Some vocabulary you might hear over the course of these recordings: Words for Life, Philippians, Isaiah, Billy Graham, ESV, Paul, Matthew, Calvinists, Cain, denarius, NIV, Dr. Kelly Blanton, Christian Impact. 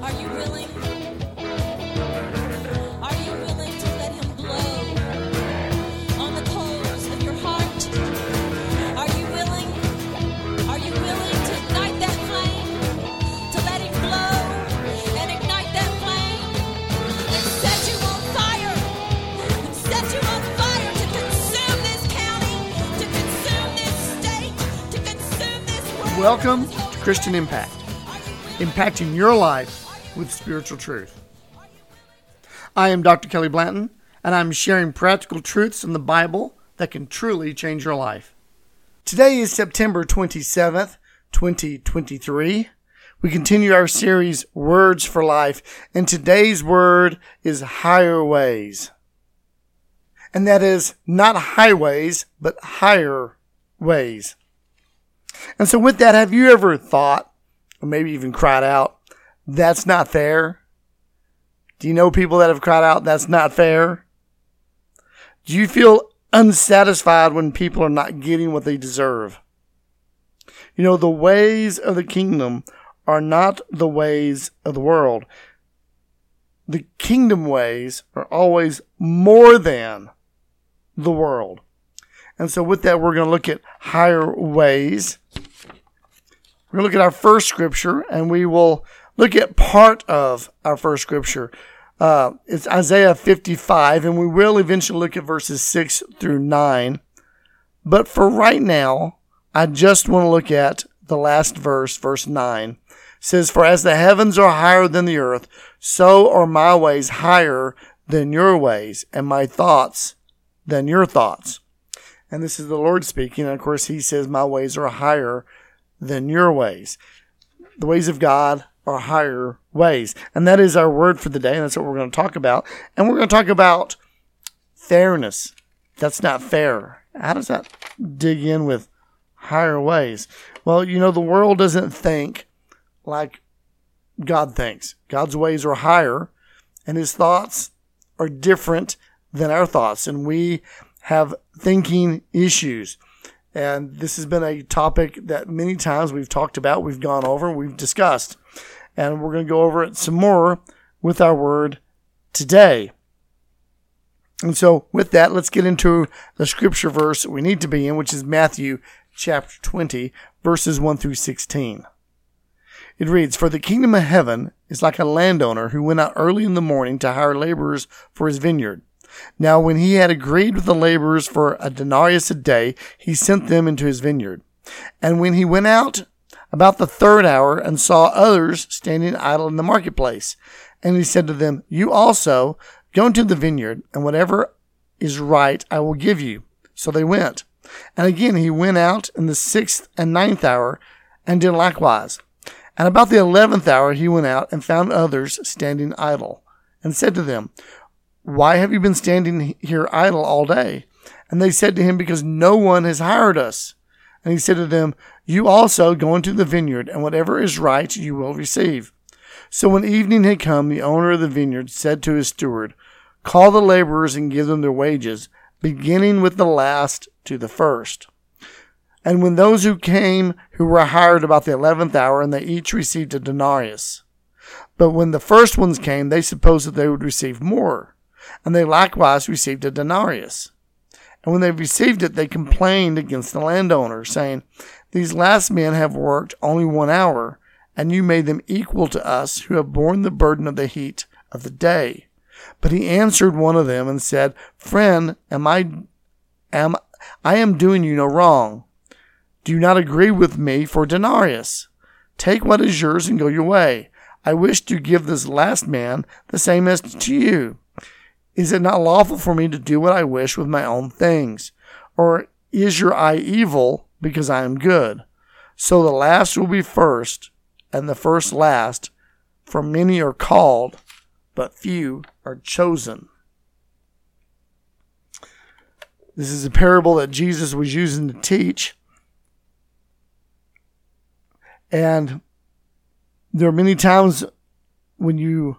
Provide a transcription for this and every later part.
Are you willing? Are you willing to let Him blow on the coals of your heart? Are you willing? Are you willing to ignite that flame? To let Him blow and ignite that flame? And set you on fire! And set you on fire to consume this county, to consume this state, to consume this world! Welcome to Christian Impact. Impacting your life with spiritual truth. I am Dr. Kelly Blanton, and I'm sharing practical truths in the Bible that can truly change your life. Today is September 27th, 2023. We continue our series, Words for Life, and today's word is higher ways. And that is not highways, but higher ways. And so with that, have you ever thought, or maybe even cried out, that's not fair? Do you know people that have cried out, that's not fair? Do you feel unsatisfied when people are not getting what they deserve? You know, the ways of the kingdom are not the ways of the world. The kingdom ways are always more than the world. And so with that, we're going to look at higher ways. We're going to look at our first scripture, and we will look at part of our first scripture. It's Isaiah 55, and we will eventually look at verses 6 through 9. But for right now, I just want to look at the last verse, verse 9. It says, "For as the heavens are higher than the earth, so are my ways higher than your ways, and my thoughts than your thoughts." And this is the Lord speaking, and of course He says, "My ways are higher than your ways." The ways of God are higher ways. And that is our word for the day, and that's what we're going to talk about. And we're going to talk about fairness. That's not fair. How does that dig in with higher ways? Well, you know, the world doesn't think like God thinks. God's ways are higher, and His thoughts are different than our thoughts. And we have thinking issues. And this has been a topic that many times we've talked about, we've gone over, we've discussed. And we're going to go over it some more with our word today. And so with that, let's get into the scripture verse we need to be in, which is Matthew chapter 20, verses 1 through 16. It reads, "For the kingdom of heaven is like a landowner who went out early in the morning to hire laborers for his vineyard. Now when he had agreed with the laborers for a denarius a day, he sent them into his vineyard. And when he went out about the third hour and saw others standing idle in the marketplace, and he said to them, 'You also go into the vineyard, and whatever is right I will give you.' So they went. And again he went out in the 6th and 9th hour and did likewise. And about the 11th hour he went out and found others standing idle, and said to them, 'Why have you been standing here idle all day?' And they said to him, 'Because no one has hired us.' And he said to them, 'You also go into the vineyard, and whatever is right you will receive.' So when evening had come, the owner of the vineyard said to his steward, 'Call the laborers and give them their wages, beginning with the last to the first.' And when those who came who were hired about the 11th hour, and they each received a denarius. But when the first ones came, they supposed that they would receive more. And they likewise received a denarius. And when they received it, they complained against the landowner, saying, 'These last men have worked only 1 hour, and you made them equal to us who have borne the burden of the heat of the day.' But he answered one of them and said, 'Friend, I am doing you no wrong. Do you not agree with me for a denarius? Take what is yours and go your way. I wish to give this last man the same as to you. Is it not lawful for me to do what I wish with my own things? Or is your eye evil because I am good? So the last will be first, and the first last, for many are called, but few are chosen." This is a parable that Jesus was using to teach. And there are many times when you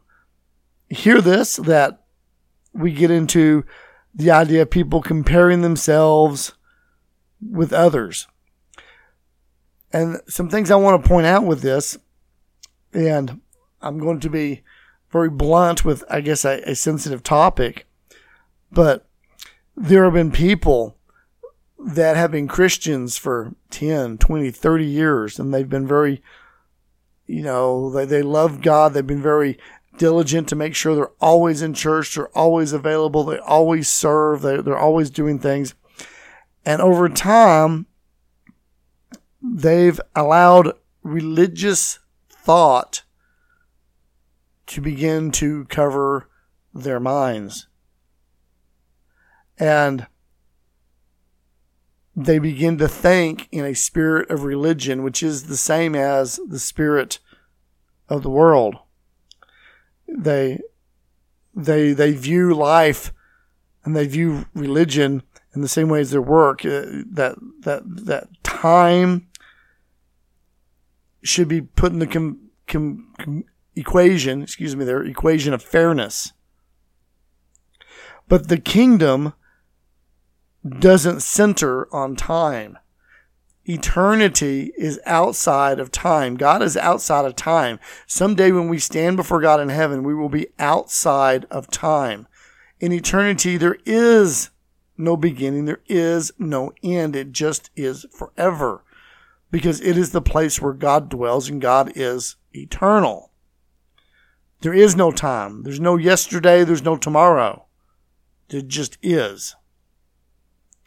hear this that we get into the idea of people comparing themselves with others. And some things I want to point out with this, and I'm going to be very blunt with, I guess, a sensitive topic, but there have been people that have been Christians for 10, 20, 30 years, and they've been very, they love God. They've been very diligent to make sure they're always in church, they're always available, they always serve, they're always doing things. And over time, they've allowed religious thought to begin to cover their minds. And they begin to think in a spirit of religion, which is the same as the spirit of the world. They view life and they view religion in the same way as their work. That time should be put in the equation of fairness. But the kingdom doesn't center on time. Eternity is outside of time. God is outside of time. Someday when we stand before God in heaven, we will be outside of time. In eternity, there is no beginning. There is no end. It just is forever, because it is the place where God dwells and God is eternal. There is no time. There's no yesterday. There's no tomorrow. It just is.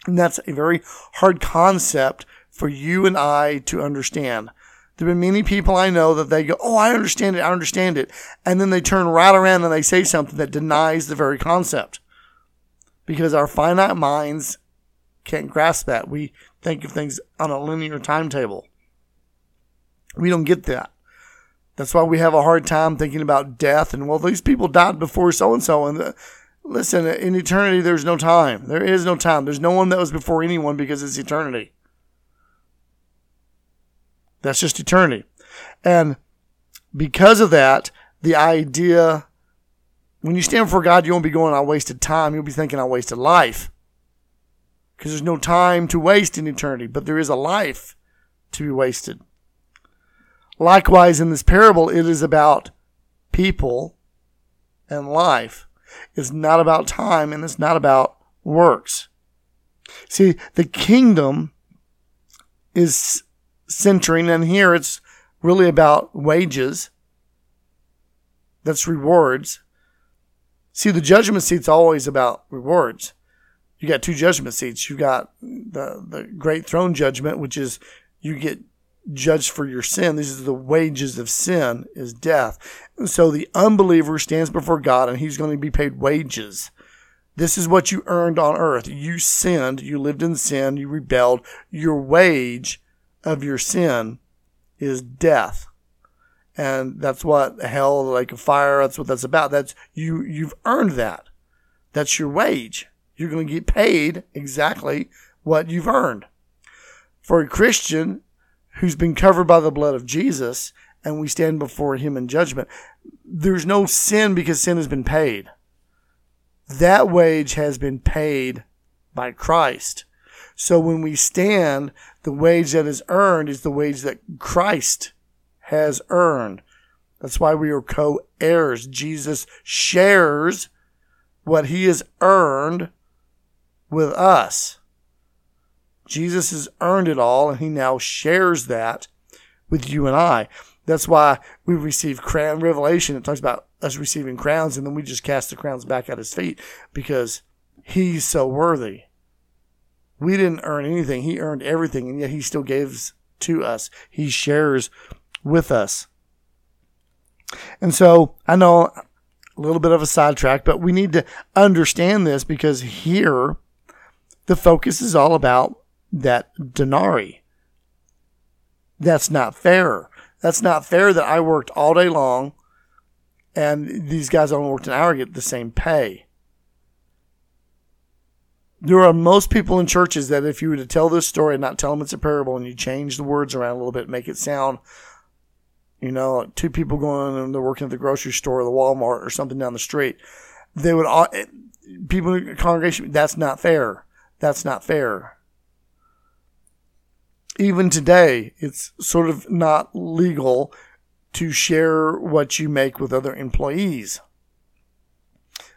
And that's a very hard concept for you and I to understand. There have been many people I know that they go, oh, I understand it. And then they turn right around and they say something that denies the very concept, because our finite minds can't grasp that. We think of things on a linear timetable. We don't get that. That's why we have a hard time thinking about death and, well, these people died before so-and-so. Listen, in eternity, there's no time. There is no time. There's no one that was before anyone, because it's eternity. That's just eternity. And because of that, the idea, when you stand before God, you won't be going, I wasted time. You'll be thinking, I wasted life. Because there's no time to waste in eternity, but there is a life to be wasted. Likewise, in this parable, it is about people and life. It's not about time, and it's not about works. See, the kingdom is centering, and here it's really about wages. That's rewards. See, the judgment seat's always about rewards. You got two judgment seats. You got the great throne judgment, which is you get judged for your sin. This is the wages of sin is death. And so the unbeliever stands before God, and he's going to be paid wages. This is what you earned on earth. You sinned. You lived in sin. You rebelled. Your wage of your sin is death. And that's what hell, like a fire, that's what that's about. That's you've earned that. That's your wage. You're going to get paid exactly what you've earned. For a Christian who's been covered by the blood of Jesus, and we stand before him in judgment, there's no sin, because sin has been paid. That wage has been paid by Christ. So when we stand, the wage that is earned is the wage that Christ has earned. That's why we are co-heirs. Jesus shares what he has earned with us. Jesus has earned it all, and he now shares that with you and I. That's why we receive crown revelation. It talks about us receiving crowns, and then we just cast the crowns back at his feet, because he's so worthy. We didn't earn anything. He earned everything, and yet he still gives to us. He shares with us. And so I know a little bit of a sidetrack, but we need to understand this, because here the focus is all about that denarii. That's not fair. That's not fair that I worked all day long and these guys only worked an hour get the same pay. There are most people in churches that if you were to tell this story and not tell them it's a parable, and you change the words around a little bit, make it sound, like two people going and they're working at the grocery store or the Walmart or something down the street, they would all, people in the congregation, that's not fair. That's not fair. even today, it's sort of not legal to share what you make with other employees.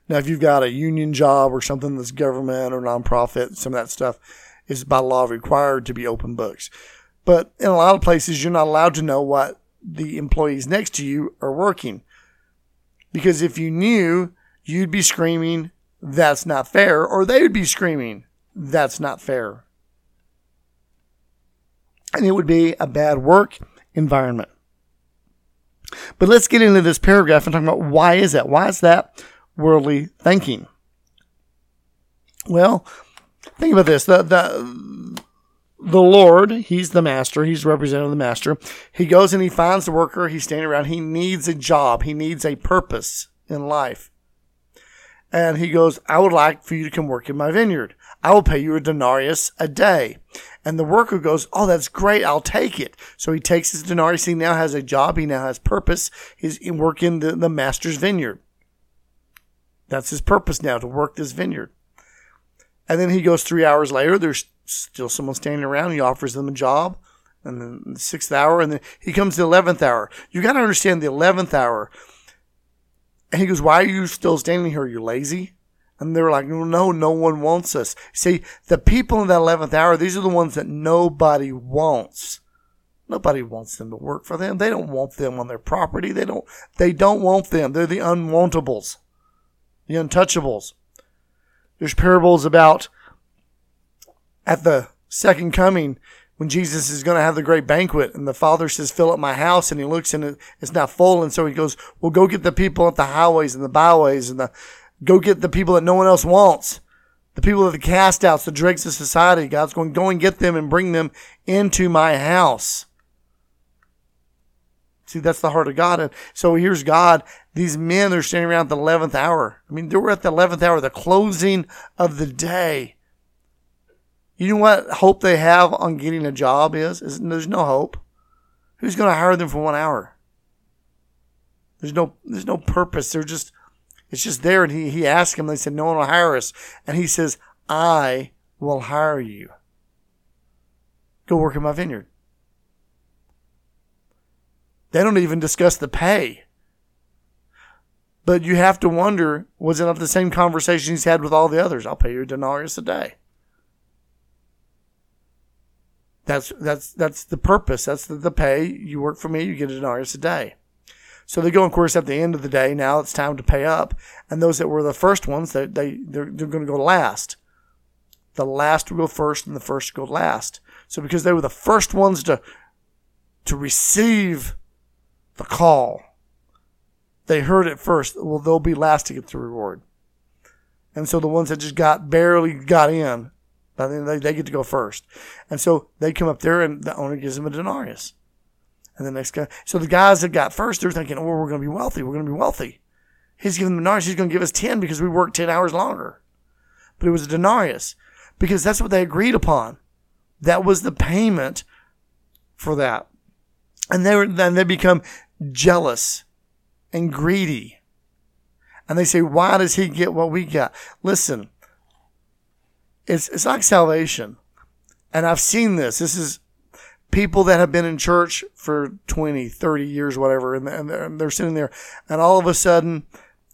Now, if you've got a union job or something that's government or nonprofit, some of that stuff is by law required to be open books. But in a lot of places, you're not allowed to know what the employees next to you are working. Because if you knew, you'd be screaming, "That's not fair," or they would be screaming, "That's not fair." And it would be a bad work environment. But let's get into this paragraph and talk about why is that? Why is that worldly thinking? Well, think about this. The Lord, he's the master. He's representing the master. He goes and he finds the worker. He's standing around. He needs a job. He needs a purpose in life. And he goes, "I would like for you to come work in my vineyard. I will pay you a denarius a day." And the worker goes, "Oh, that's great. I'll take it." So he takes his denarius. He now has a job. He now has purpose. He's working the master's vineyard. That's his purpose now, to work this vineyard. And then he goes 3 hours later. There's still someone standing around. He offers them a job. And then the 6th hour. And then he comes to the 11th hour. You got to understand the 11th hour. And he goes, "Why are you still standing here? You're lazy?" And they're like, no one wants us. See, the people in that 11th hour, these are the ones that nobody wants. Nobody wants them to work for them. They don't want them on their property. They don't want them. They're the unwantables, the untouchables. There's parables about at the second coming when Jesus is going to have the great banquet and the Father says, "Fill up my house." And he looks and it's not full. And so he goes, "Well, go get the people at the highways and the byways and go get the people that no one else wants, the people of the cast outs, the dregs of society. God's going, go and get them and bring them into my house." See, that's the heart of God. And so here's God. These men are standing around at the 11th hour. I mean, they were at the 11th hour, the closing of the day. You know what hope they have on getting a job is there's no hope. Who's going to hire them for 1 hour? There's no purpose. It's just there. And he asked them, they said, "No one will hire us." And he says, "I will hire you. Go work in my vineyard." They don't even discuss the pay. But you have to wonder, was it not the same conversation he's had with all the others? "I'll pay you a denarius a day." That's the purpose. That's the pay. You work for me, you get a denarius a day. So they go, of course, at the end of the day, now it's time to pay up. And those that were the first ones, they're going to go last. The last will go first and the first go last. So because they were the first ones to receive the call, they heard it first. Well, they'll be last to get the reward. And so the ones that just barely got in, they get to go first. And so they come up there and the owner gives them a denarius. And the next guy. So the guys that got first, they're thinking, "Oh, we're going to be wealthy. We're going to be wealthy. He's giving them denarius. He's going to give us 10 because we worked 10 hours longer." But it was a denarius because that's what they agreed upon. That was the payment for that. And they become jealous and greedy. And they say, "Why does he get what we got?" Listen, it's like salvation. And I've seen this. This is people that have been in church for 20, 30 years, whatever, and they're sitting there, and all of a sudden,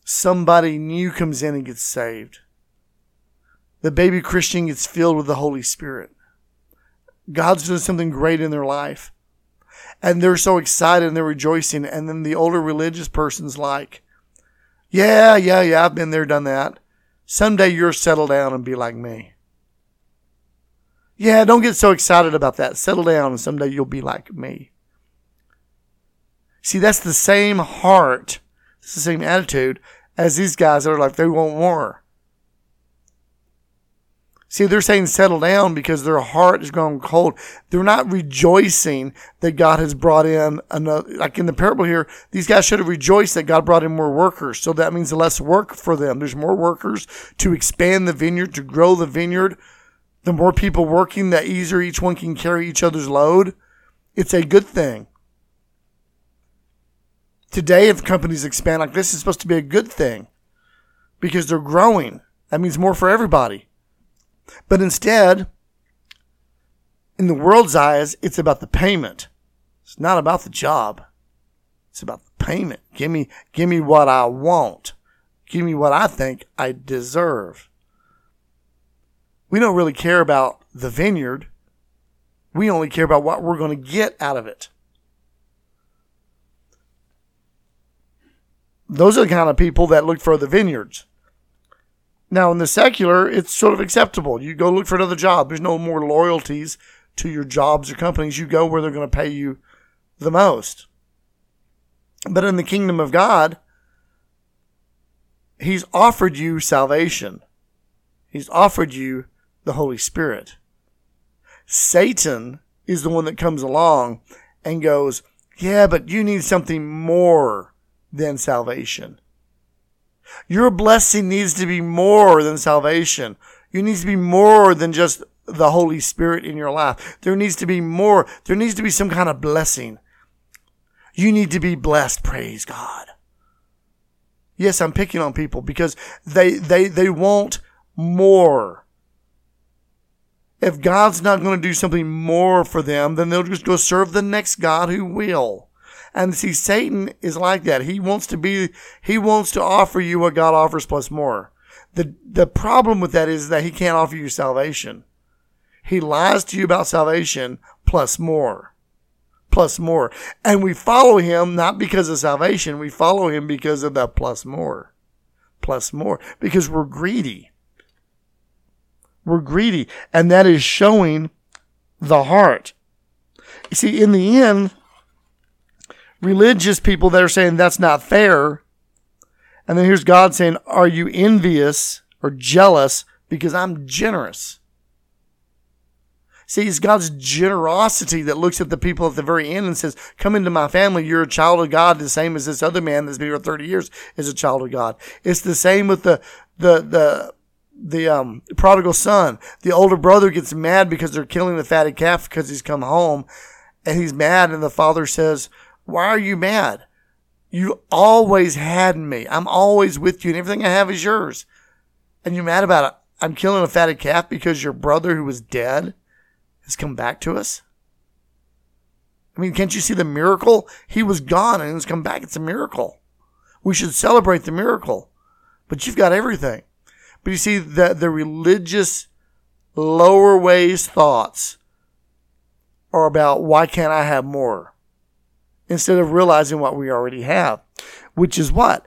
somebody new comes in and gets saved. The baby Christian gets filled with the Holy Spirit. God's doing something great in their life. And they're so excited, and they're rejoicing, and then the older religious person's like, yeah, "I've been there, done that. Someday you'll settle down and be like me. Yeah, don't get so excited about that. Settle down and someday you'll be like me." See, that's the same heart. It's the same attitude as these guys that are like, they want more. See, they're saying settle down because their heart is gone cold. They're not rejoicing that God has brought in another. Like in the parable here, these guys should have rejoiced that God brought in more workers. So that means less work for them. There's more workers to expand the vineyard, to grow the vineyard. The more people working, the easier each one can carry each other's load. It's a good thing. Today, if companies expand like this, it's supposed to be a good thing because they're growing. That means more for everybody. But instead, in the world's eyes, it's about the payment. It's not about the job. It's about the payment. Give me what I want. Give me what I think I deserve. We don't really care about the vineyard. We only care about what we're going to get out of it. Those are the kind of people that look for the vineyards. Now, in the secular, it's sort of acceptable. You go look for another job. There's no more loyalties to your jobs or companies. You go where they're going to pay you the most. But in the kingdom of God, He's offered you salvation. He's offered you the Holy Spirit. Satan is the one that comes along and goes, yeah, but you need something more than salvation. Your blessing needs to be more than salvation. You need to be more than just the Holy Spirit in your life. There needs to be more. There needs to be some kind of blessing. You need to be blessed. Praise God. Yes, I'm picking on people because they want more. If God's not going to do something more for them, then they'll just go serve the next God who will. And see, Satan is like that. He wants to offer you what God offers plus more. The problem with that is that he can't offer you salvation. He lies to you about salvation plus more. And we follow him not because of salvation. We follow him because of that plus more, because we're greedy. We're greedy. And that is showing the heart. You see, in the end, religious people that are saying that's not fair. And then here's God saying, are you envious or jealous because I'm generous? See, it's God's generosity that looks at the people at the very end and says, come into my family. You're a child of God, the same as this other man that's been here 30 years is a child of God. It's the same with the prodigal son. The older brother gets mad because they're killing the fatted calf because he's come home and he's mad. And the father says, why are you mad? You always had me. I'm always with you, and everything I have is yours. And you're mad about it. I'm killing a fatted calf because your brother who was dead has come back to us? I mean, can't you see the miracle? He was gone and he's come back. It's a miracle. We should celebrate the miracle. But you've got everything. But you see, the religious lower ways thoughts are about why can't I have more? Instead of realizing what we already have, which is what?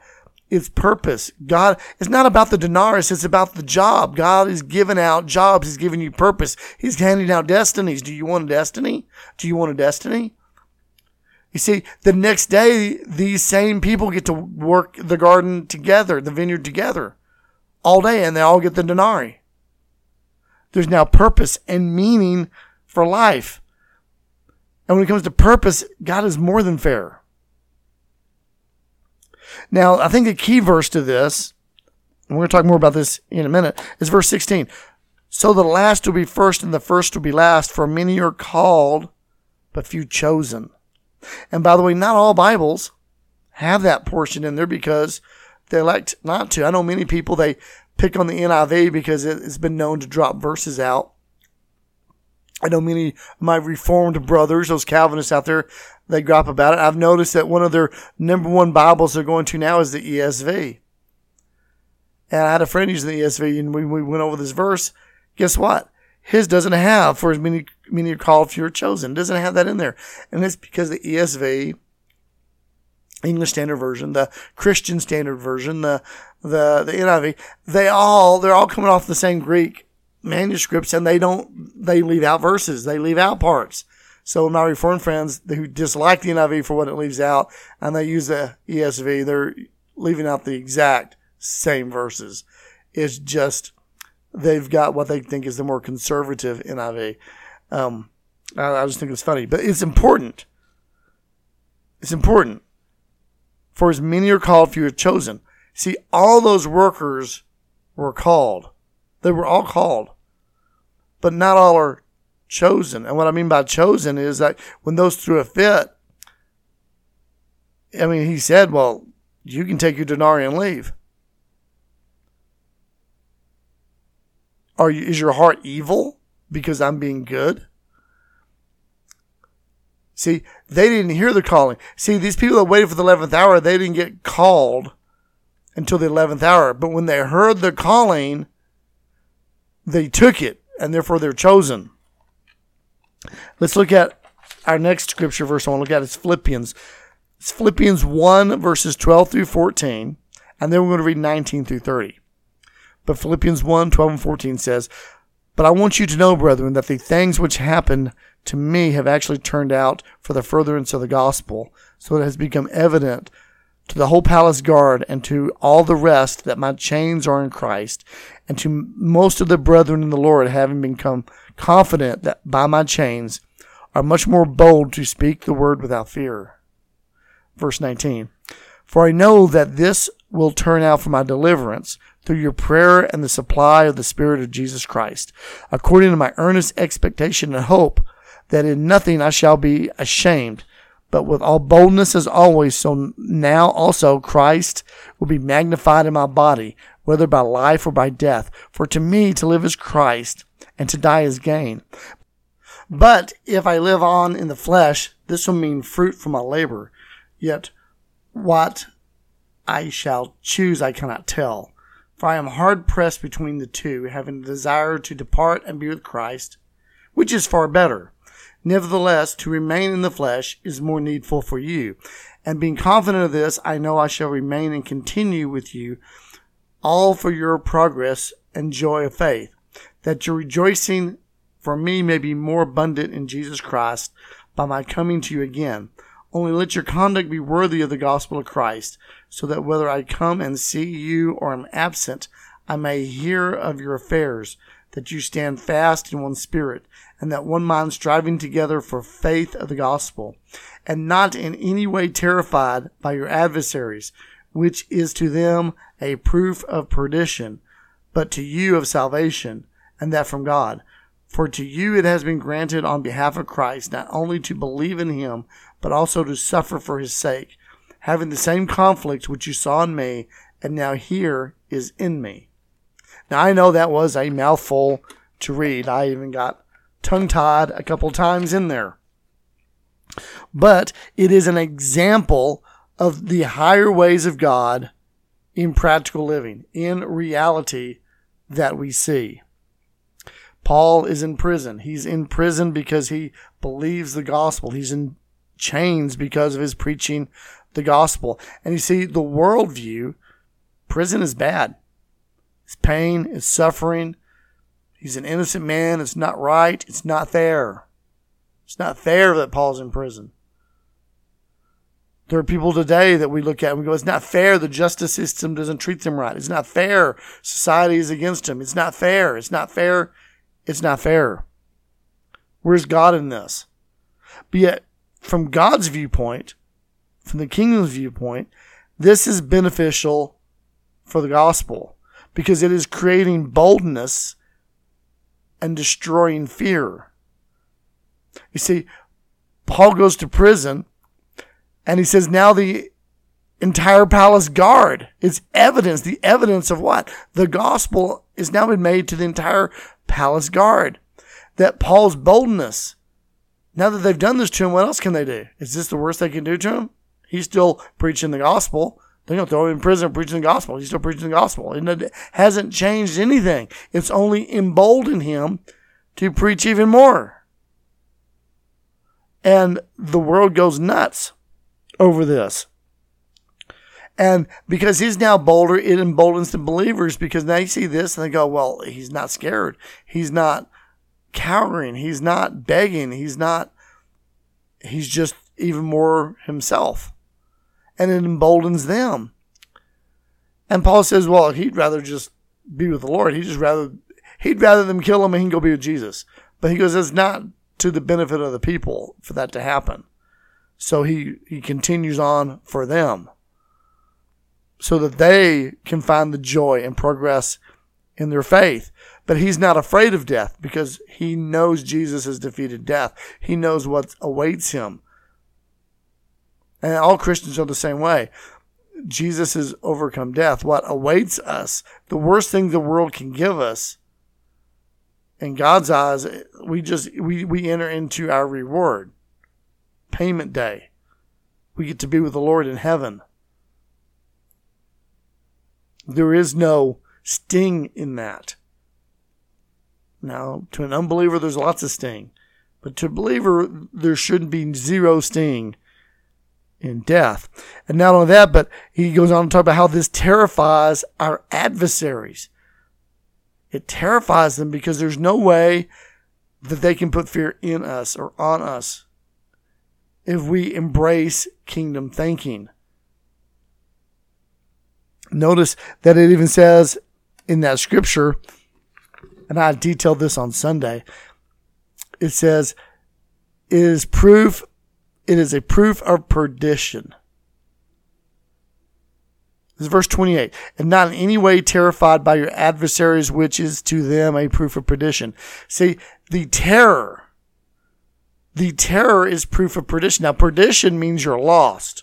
It's purpose. God, it's not about the denarius. It's about the job. God is giving out jobs. He's giving you purpose. He's handing out destinies. Do you want a destiny? Do you want a destiny? You see, the next day, these same people get to work the garden together, the vineyard together all day, and they all get the denarii. There's now purpose and meaning for life. And when it comes to purpose, God is more than fair. Now, I think the key verse to this, and we're going to talk more about this in a minute, is verse 16. So the last will be first and the first will be last, for many are called, but few chosen. And by the way, not all Bibles have that portion in there because they elect not to. I know many people, they pick on the NIV because it's been known to drop verses out. I know many of my Reformed brothers, those Calvinists out there, they grip about it. I've noticed that one of their number one Bibles they're going to now is the ESV. And I had a friend using the ESV, and we went over this verse. Guess what? His doesn't have, for as many are called, few are chosen. It doesn't have that in there. And it's because the ESV, English Standard Version, the Christian Standard Version, the NIV, they're all coming off the same Greek manuscripts, and they leave out verses. They leave out parts. So my Reformed friends who dislike the NIV for what it leaves out, and they use the ESV, they're leaving out the exact same verses. It's just they've got what they think is the more conservative NIV. I just think it's funny, but it's important. It's important. For as many are called, few are chosen. See, all those workers were called. They were all called, but not all are chosen. And what I mean by chosen is that when those threw a fit, I mean, he said, well, you can take your denarii and leave. Is your heart evil because I'm being good? See, they didn't hear the calling. See, these people that waited for the 11th hour, they didn't get called until the 11th hour. But when they heard the calling, they took it, and therefore they're chosen. Let's look at our next scripture verse I want to look at. It's Philippians. It's Philippians 1, verses 12 through 14, and then we're going to read 19 through 30. But Philippians 1, 12 and 14 says, "But I want you to know, brethren, that the things which happened to me have actually turned out for the furtherance of the gospel, so it has become evident to the whole palace guard and to all the rest that my chains are in Christ, and to most of the brethren in the Lord, having become confident that by my chains are much more bold to speak the word without fear." Verse 19, "For I know that this will turn out for my deliverance through your prayer and the supply of the Spirit of Jesus Christ, according to my earnest expectation and hope that in nothing I shall be ashamed, but with all boldness as always, so now also Christ will be magnified in my body, whether by life or by death. For to me to live is Christ, and to die is gain. But if I live on in the flesh, this will mean fruit from my labor. Yet what I shall choose I cannot tell. For I am hard-pressed between the two, having a desire to depart and be with Christ, which is far better. Nevertheless, to remain in the flesh is more needful for you. And being confident of this, I know I shall remain and continue with you, all for your progress and joy of faith, that your rejoicing for me may be more abundant in Jesus Christ by my coming to you again. Only let your conduct be worthy of the gospel of Christ, so that whether I come and see you or am absent, I may hear of your affairs, that you stand fast in one spirit, and that one mind striving together for faith of the gospel, and not in any way terrified by your adversaries, which is to them a proof of perdition, but to you of salvation, and that from God. For to you it has been granted on behalf of Christ not only to believe in him, but also to suffer for his sake, having the same conflict which you saw in me, and now here is in me." Now, I know that was a mouthful to read. I even got tongue-tied a couple times in there. But it is an example of the higher ways of God in practical living, in reality that we see. Paul is in prison. He's in prison because he believes the gospel. He's in chains because of his preaching the gospel. And you see, the worldview, prison is bad. It's pain, it's suffering. He's an innocent man. It's not right. It's not fair. It's not fair that Paul's in prison. There are people today that we look at and we go, it's not fair. The justice system doesn't treat them right. It's not fair. Society is against them. It's not fair. It's not fair. It's not fair. Where's God in this? But yet, from God's viewpoint, from the kingdom's viewpoint, this is beneficial for the gospel because it is creating boldness and destroying fear. You see, Paul goes to prison and he says, now the entire palace guard, it's evidence. The evidence of what? The gospel is now been made to the entire palace guard. That Paul's boldness, now that they've done this to him, what else can they do? Is this the worst they can do to him? He's still preaching the gospel. They're going to throw him in prison preaching the gospel. He's still preaching the gospel. It hasn't changed anything. It's only emboldened him to preach even more. And the world goes nuts over this. And because he's now bolder, it emboldens the believers because now you see this and they go, well, he's not scared. He's not cowering. He's not begging. He's just even more himself. And it emboldens them. And Paul says, well, he'd rather just be with the Lord. He'd rather them kill him and he can go be with Jesus. But he goes, it's not to the benefit of the people for that to happen. So he continues on for them, so that they can find the joy and progress in their faith. But he's not afraid of death because he knows Jesus has defeated death. He knows what awaits him. And all Christians are the same way. Jesus has overcome death. What awaits us, the worst thing the world can give us, in God's eyes, we enter into our reward. payment day. We get to be with the Lord in heaven. There is no sting in that. Now, to an unbeliever, there's lots of sting. But to a believer, there should be zero sting in death. And not only that, but he goes on to talk about how this terrifies our adversaries. It terrifies them because there's no way that they can put fear in us or on us if we embrace kingdom thinking. Notice that it even says in that scripture, and I detailed this on Sunday, it says, it is a proof of perdition. This is verse 28. And not in any way terrified by your adversaries, which is to them a proof of perdition. See, the terror is proof of perdition. Now, perdition means you're lost.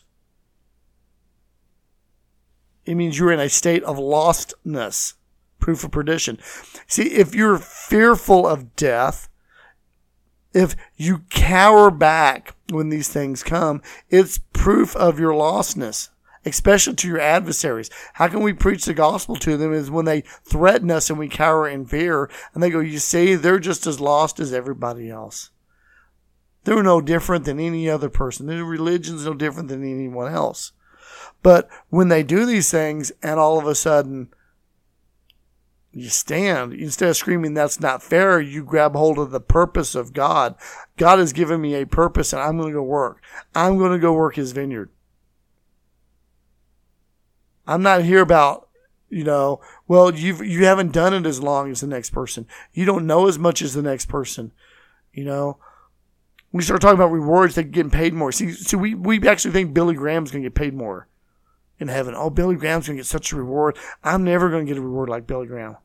It means you're in a state of lostness. Proof of perdition. See, if you're fearful of death, if you cower back when these things come, it's proof of your lostness, especially to your adversaries. How can we preach the gospel to them is when they threaten us and we cower in fear and they go, you see, they're just as lost as everybody else. They're no different than any other person. Their religion's no different than anyone else. But when they do these things and all of a sudden you stand, instead of screaming, that's not fair, you grab hold of the purpose of God. God has given me a purpose and I'm going to go work. I'm going to go work his vineyard. I'm not here about, well, you haven't done it as long as the next person. You don't know as much as the next person. We start talking about rewards, they're getting paid more. See, we actually think Billy Graham's going to get paid more in heaven. Oh, Billy Graham's going to get such a reward. I'm never going to get a reward like Billy Graham.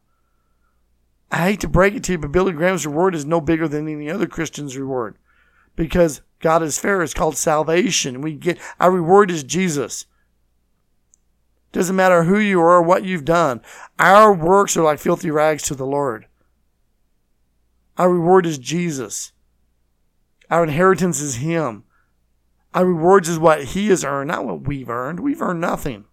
I hate to break it to you, but Billy Graham's reward is no bigger than any other Christian's reward because God is fair. It's called salvation. Our reward is Jesus. Doesn't matter who you are or what you've done. Our works are like filthy rags to the Lord. Our reward is Jesus. Our inheritance is him. Our rewards is what he has earned, not what we've earned. We've earned nothing.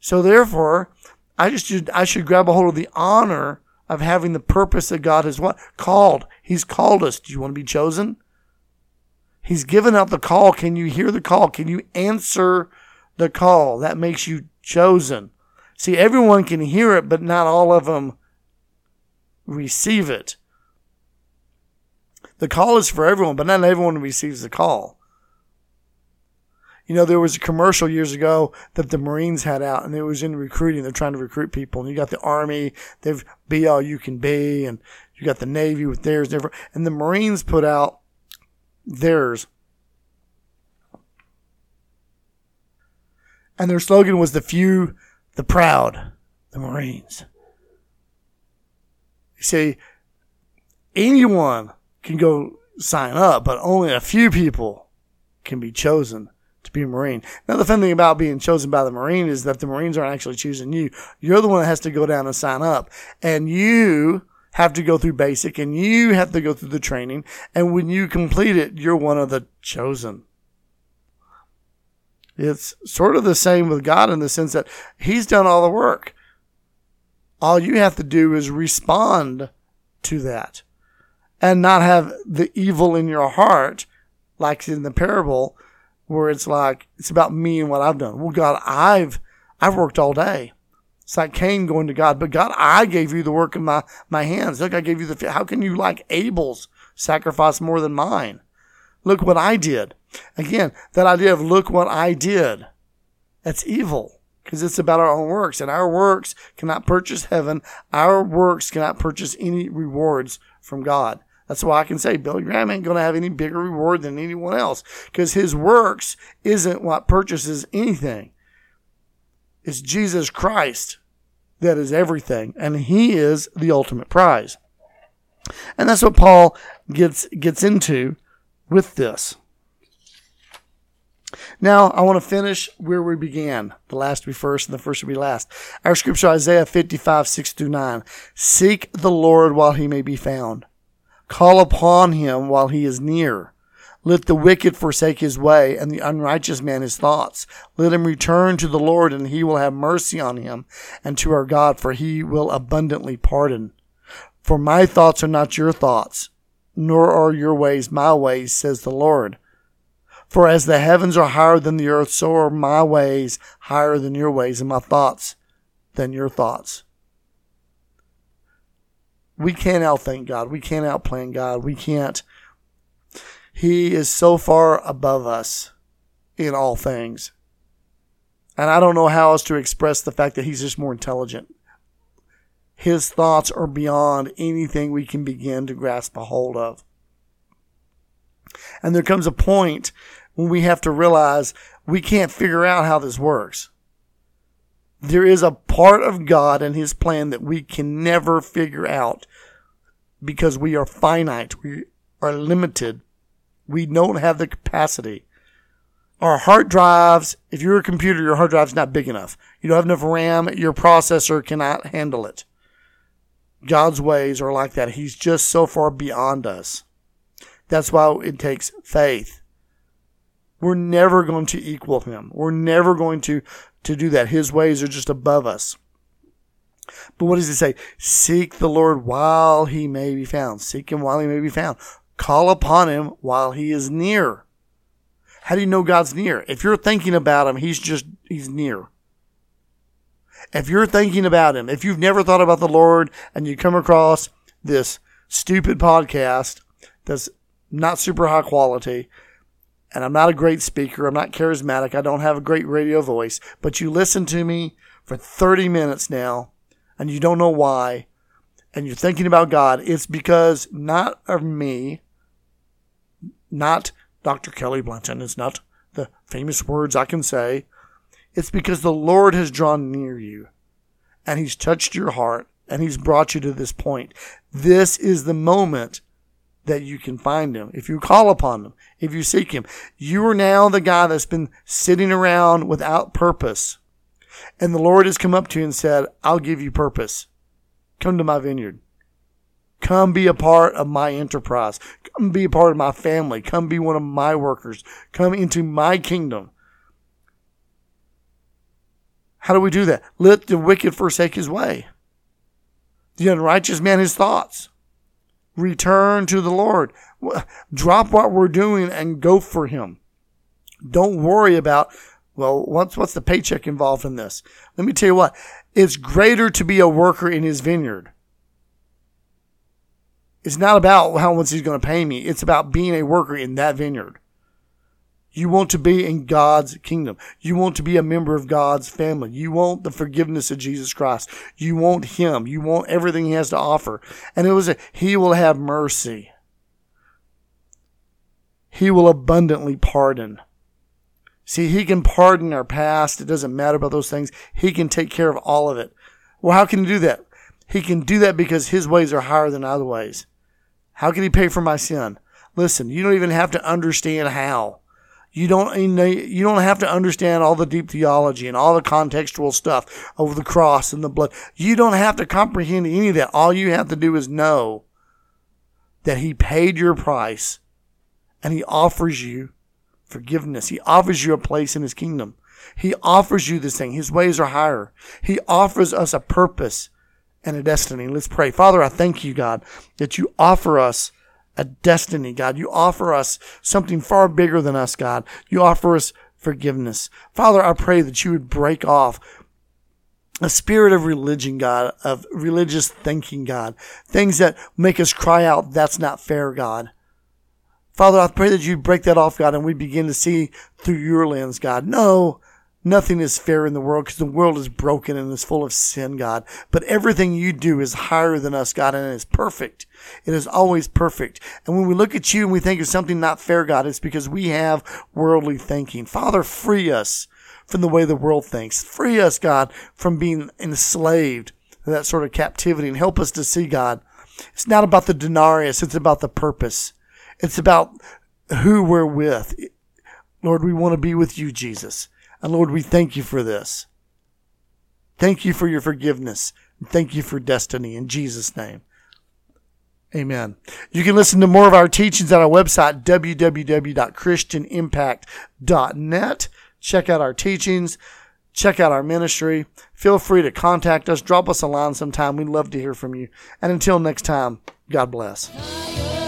So therefore, I should grab a hold of the honor of having the purpose that God has called. He's called us. Do you want to be chosen? He's given out the call. Can you hear the call? Can you answer the call? That makes you chosen. See, everyone can hear it, but not all of them receive it. The call is for everyone, but not everyone receives the call. There was a commercial years ago that the Marines had out, and it was in recruiting. They're trying to recruit people. And you got the Army, they've Be All You Can Be, and you got the Navy with theirs. And the Marines put out theirs. And their slogan was the few, the proud, the Marines. You see, anyone can go sign up, but only a few people can be chosen to be a Marine. Now, the fun thing about being chosen by the Marine is that the Marines aren't actually choosing you. You're the one that has to go down and sign up. And you have to go through basic, and you have to go through the training. And when you complete it, you're one of the chosen. It's sort of the same with God in the sense that he's done all the work. All you have to do is respond to that. And not have the evil in your heart, like in the parable, where it's like, it's about me and what I've done. Well, God, I've worked all day. It's like Cain going to God, but God, I gave you the work of my hands. Look, I gave you how can you like Abel's sacrifice more than mine? Look what I did. Again, that idea of look what I did. That's evil. Because it's about our own works. And our works cannot purchase heaven. Our works cannot purchase any rewards from God. That's why I can say Billy Graham ain't going to have any bigger reward than anyone else because his works isn't what purchases anything. It's Jesus Christ that is everything, and he is the ultimate prize. And that's what Paul gets into with this. Now, I want to finish where we began. The last will be first, and the first will be last. Our scripture, Isaiah 55, 6-9. Seek the Lord while he may be found. Call upon him while he is near. Let the wicked forsake his way, and the unrighteous man his thoughts. Let him return to the Lord, and he will have mercy on him, and to our God, for he will abundantly pardon. For my thoughts are not your thoughts, nor are your ways my ways, says the Lord. For as the heavens are higher than the earth, so are my ways higher than your ways, and my thoughts than your thoughts. We can't outthink God. We can't outplan God. We can't. He is so far above us in all things. And I don't know how else to express the fact that he's just more intelligent. His thoughts are beyond anything we can begin to grasp a hold of. And there comes a point when we have to realize we can't figure out how this works. There is a part of God and his plan that we can never figure out because we are finite. We are limited. We don't have the capacity. Our hard drives, if you're a computer, your hard drive's not big enough. You don't have enough RAM. Your processor cannot handle it. God's ways are like that. He's just so far beyond us. That's why it takes faith. We're never going to equal him. We're never going to do that. His ways are just above us. But what does it say? Seek the Lord while he may be found. Seek him while he may be found. Call upon him while he is near. How do you know God's near? If you're thinking about him, he's near. If you're thinking about him, if you've never thought about the Lord and you come across this stupid podcast that's not super high quality, and I'm not a great speaker, I'm not charismatic, I don't have a great radio voice, but you listen to me for 30 minutes now, and you don't know why, and you're thinking about God, it's because not of me, not Dr. Kelly Blanton, it's not the famous words I can say, it's because the Lord has drawn near you, and he's touched your heart, and he's brought you to this point. This is the moment that you can find him. If you call upon him, if you seek him, you are now the guy that's been sitting around without purpose. And the Lord has come up to you and said, I'll give you purpose. Come to my vineyard. Come be a part of my enterprise. Come be a part of my family. Come be one of my workers. Come into my kingdom. How do we do that? Let the wicked forsake his way. The unrighteous man his thoughts. Return to the Lord. Drop what we're doing and go for him. Don't worry about, well, what's the paycheck involved in this? Let me tell you what. It's greater to be a worker in his vineyard. It's not about how much he's going to pay me. It's about being a worker in that vineyard. You want to be in God's kingdom. You want to be a member of God's family. You want the forgiveness of Jesus Christ. You want him. You want everything he has to offer. And he will have mercy. He will abundantly pardon. See, he can pardon our past. It doesn't matter about those things. He can take care of all of it. Well, how can he do that? He can do that because his ways are higher than our ways. How can he pay for my sin? Listen, you don't even have to understand how. You don't have to understand all the deep theology and all the contextual stuff of the cross and the blood. You don't have to comprehend any of that. All you have to do is know that he paid your price and he offers you forgiveness. He offers you a place in his kingdom. He offers you this thing. His ways are higher. He offers us a purpose and a destiny. Let's pray. Father, I thank you, God, that you offer us a destiny, God. You offer us something far bigger than us, God. You offer us forgiveness. Father, I pray that you would break off a spirit of religion, God, of religious thinking, God. Things that make us cry out, that's not fair, God. Father, I pray that you break that off, God, and we begin to see through your lens, God. No, nothing is fair in the world because the world is broken and is full of sin, God. But everything you do is higher than us, God, and it is perfect. It is always perfect. And when we look at you and we think of something not fair, God, it's because we have worldly thinking. Father, free us from the way the world thinks. Free us, God, from being enslaved to that sort of captivity, and help us to see, God, it's not about the denarius. It's about the purpose. It's about who we're with. Lord, we want to be with you, Jesus. And Lord, we thank you for this. Thank you for your forgiveness. And thank you for destiny in Jesus' name. Amen. You can listen to more of our teachings on our website, www.christianimpact.net. Check out our teachings. Check out our ministry. Feel free to contact us. Drop us a line sometime. We'd love to hear from you. And until next time, God bless.